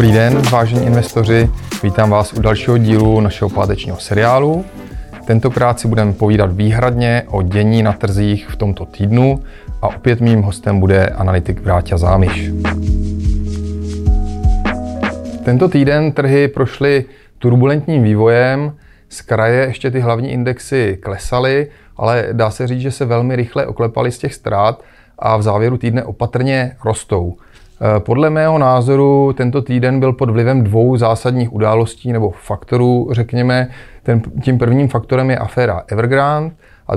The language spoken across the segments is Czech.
Dobrý den, vážení investoři, vítám vás u dalšího dílu našeho pátečního seriálu. Tentokrát si budeme povídat výhradně o dění na trzích v tomto týdnu a opět mým hostem bude analytik Vráťa Zámiš. Tento týden trhy prošly turbulentním vývojem, z kraje ještě ty hlavní indexy klesaly, ale dá se říct, že se velmi rychle oklepaly z těch ztrát a v závěru týdne opatrně rostou. Podle mého názoru tento týden byl pod vlivem dvou zásadních událostí nebo faktorů, řekněme. Tím prvním faktorem je aféra Evergrande a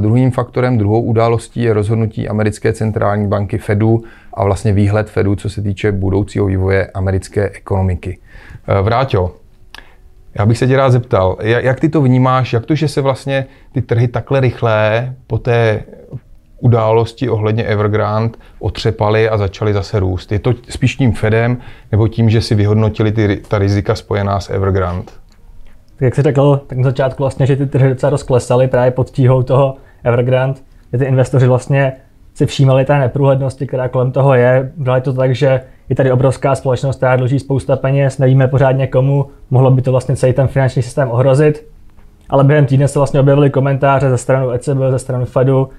druhou událostí je rozhodnutí americké centrální banky Fedu a vlastně výhled Fedu, co se týče budoucího vývoje americké ekonomiky. Vráťo, já bych se tě rád zeptal, jak ty to vnímáš, jak to, že se vlastně ty trhy takhle rychle po té události ohledně Evergrande otřepaly a začaly zase růst. Je to spíš tím Fedem nebo tím, že si vyhodnotili ta rizika spojená s Evergrande? Jak jsi řekl, tak na začátku vlastně, že ty trhy docela rozklesaly právě pod tíhou toho Evergrande, že ty investoři vlastně si všímali té neprůhlednosti, která kolem toho je. Brali to tak, že je tady obrovská společnost, která dluží spousta peněz, nevíme pořádně komu, mohlo by to vlastně celý ten finanční systém ohrozit. Ale během týdne se vlastně objevily komentáře ze strany ECB, ze strany Fedu,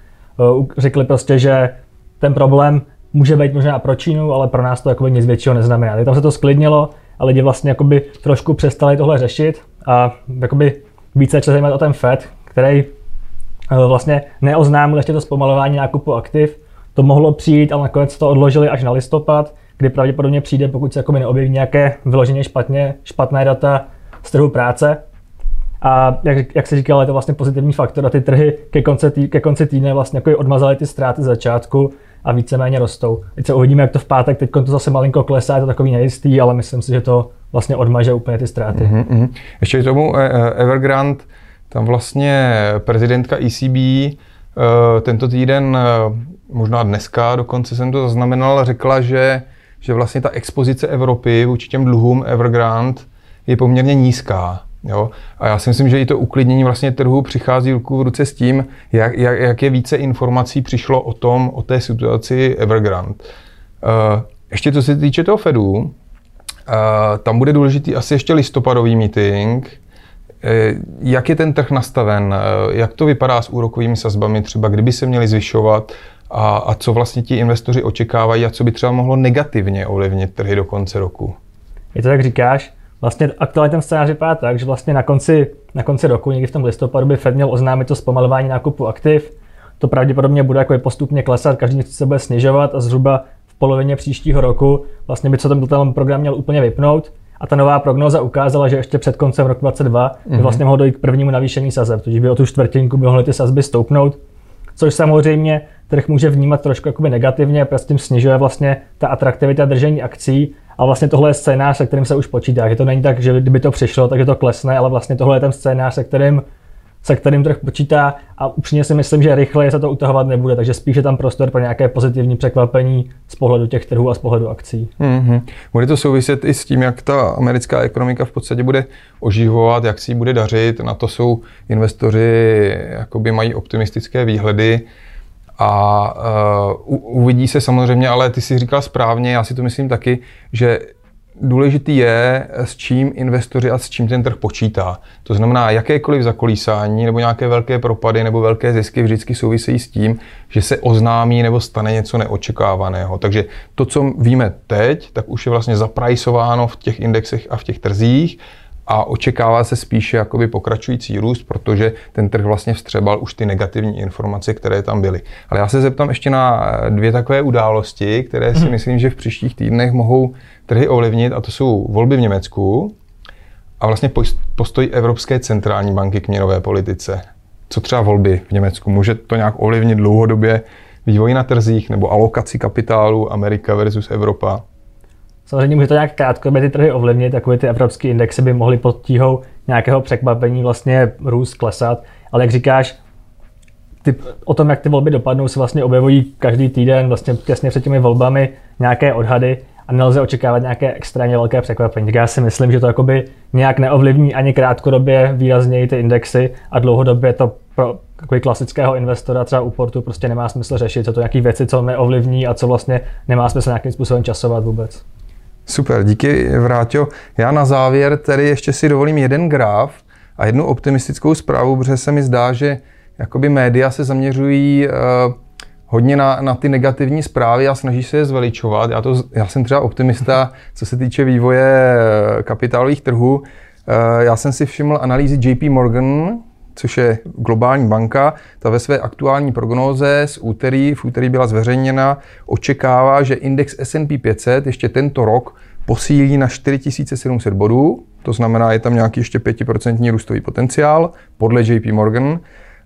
řekli prostě, že ten problém může být možná pro Čínu, ale pro nás to jakoby nic většího neznamená. Tam se to sklidnilo a lidi vlastně jakoby trošku přestali tohle řešit a jakoby více začali zajímat o ten Fed, který vlastně neoznámil ještě to zpomalování nákupu aktiv. To mohlo přijít, ale nakonec to odložili až na listopad, kdy pravděpodobně přijde, pokud se jakoby neobjeví nějaké vyloženě špatné data z trhu práce. A jak se říkalo, je to vlastně pozitivní faktor a ty trhy ke konci týdne vlastně jako odmazaly ty ztráty z začátku a víceméně rostou. Teď se uvidíme, jak to v pátek, teď to zase malinko klesá, je to takový nejistý, ale myslím si, že to vlastně odmaže úplně ty ztráty. Ještě k tomu Evergrande, tam vlastně prezidentka ECB tento týden, možná dneska dokonce jsem to zaznamenal, řekla, že vlastně ta expozice Evropy vůči těm dluhům Evergrande je poměrně nízká. Jo? A já si myslím, že i to uklidnění vlastně trhu přichází ruku v ruce s tím, jak je více informací přišlo o té situaci Evergrande. Ještě co se týče toho Fedu, tam bude důležitý asi ještě listopadový meeting. Jak je ten trh nastaven? Jak to vypadá s úrokovými sazbami třeba, kdyby se měly zvyšovat? A co vlastně ti investoři očekávají a co by třeba mohlo negativně ovlivnit trhy do konce roku? Je to tak říkáš? Vlastně aktuálně ten scénář vypadá tak, že vlastně na konci roku, někdy v tom listopadu, by Fed měl oznámit to zpomalování nákupu aktiv. To pravděpodobně bude jako postupně klesat, každý měsíc se bude snižovat a zhruba v polovině příštího roku vlastně by se ten program měl úplně vypnout. A ta nová prognóza ukázala, že ještě před koncem roku 2022 by vlastně mohlo dojít k prvnímu navýšení sazeb, protože by o tu čtvrtinku by mohly ty sazby stoupnout, což samozřejmě trh může vnímat trošku jakoby negativně, protože tím snižuje vlastně ta atraktivita držení akcí. A vlastně tohle je scénář, se kterým se už počítá, že to není tak, že kdyby to přišlo, takže to klesne, ale vlastně tohle je ten scénář, se kterým trh počítá a upřímně si myslím, že rychleji se to utahovat nebude, takže spíše tam prostor pro nějaké pozitivní překvapení z pohledu těch trhů a z pohledu akcí. Bude to souviset i s tím, jak ta americká ekonomika v podstatě bude oživovat, jak si ji bude dařit, na to jsou investoři, jakoby mají optimistické výhledy. A uvidí se samozřejmě, ale ty jsi říkal správně, já si to myslím taky, že důležitý je, s čím investoři a s čím ten trh počítá. To znamená, jakékoliv zakolísání nebo nějaké velké propady nebo velké zisky vždycky souvisejí s tím, že se oznámí nebo stane něco neočekávaného. Takže to, co víme teď, tak už je vlastně zaprajsováno v těch indexech a v těch trzích a očekává se spíše jakoby pokračující růst, protože ten trh vlastně vstřebal už ty negativní informace, které tam byly. Ale já se zeptám ještě na dvě takové události, které si myslím, že v příštích týdnech mohou trhy ovlivnit, a to jsou volby v Německu a vlastně postoj Evropské centrální banky k měnové politice. Co třeba volby v Německu? Může to nějak ovlivnit dlouhodobě vývoj na trzích nebo alokaci kapitálu Amerika versus Evropa? Samozřejmě může to nějak krátkodobě ty trhy ovlivnit, takové ty evropské indexy by mohly pod tíhou nějakého překvapení vlastně růst, klesat, ale jak říkáš, o tom, jak ty volby dopadnou, se vlastně objevují každý týden, vlastně těsně před těmi volbami nějaké odhady a nelze očekávat nějaké extrémně velké překvapení. Tak já si myslím, že to jakoby nějak neovlivní ani krátkodobě výrazněji ty indexy a dlouhodobě to pro klasického investora třeba u portu prostě nemá smysl řešit, co to nějaké věci, co neovlivní a co vlastně nemá smysl nějakým způsobem časovat vůbec. Super, díky Vráťo. Já na závěr tedy ještě si dovolím jeden graf a jednu optimistickou zprávu, protože se mi zdá, že jakoby média se zaměřují hodně na ty negativní zprávy a snaží se je zveličovat. Já jsem třeba optimista, co se týče vývoje kapitálových trhů. Já jsem si všiml analýzy JP Morgan, což je globální banka, ta ve své aktuální prognóze v úterý byla zveřejněna, očekává, že index S&P 500 ještě tento rok posílí na 4700 bodů, to znamená, je tam nějaký ještě 5% růstový potenciál, podle JP Morgan,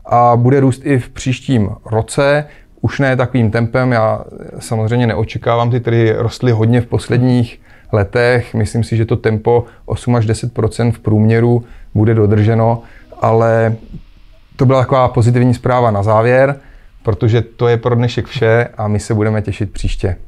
a bude růst i v příštím roce, už ne takovým tempem, já samozřejmě neočekávám, ty trhy rostly hodně v posledních letech, myslím si, že to tempo 8 až 10% v průměru bude dodrženo, ale to byla taková pozitivní zpráva na závěr, protože to je pro dnešek vše a my se budeme těšit příště.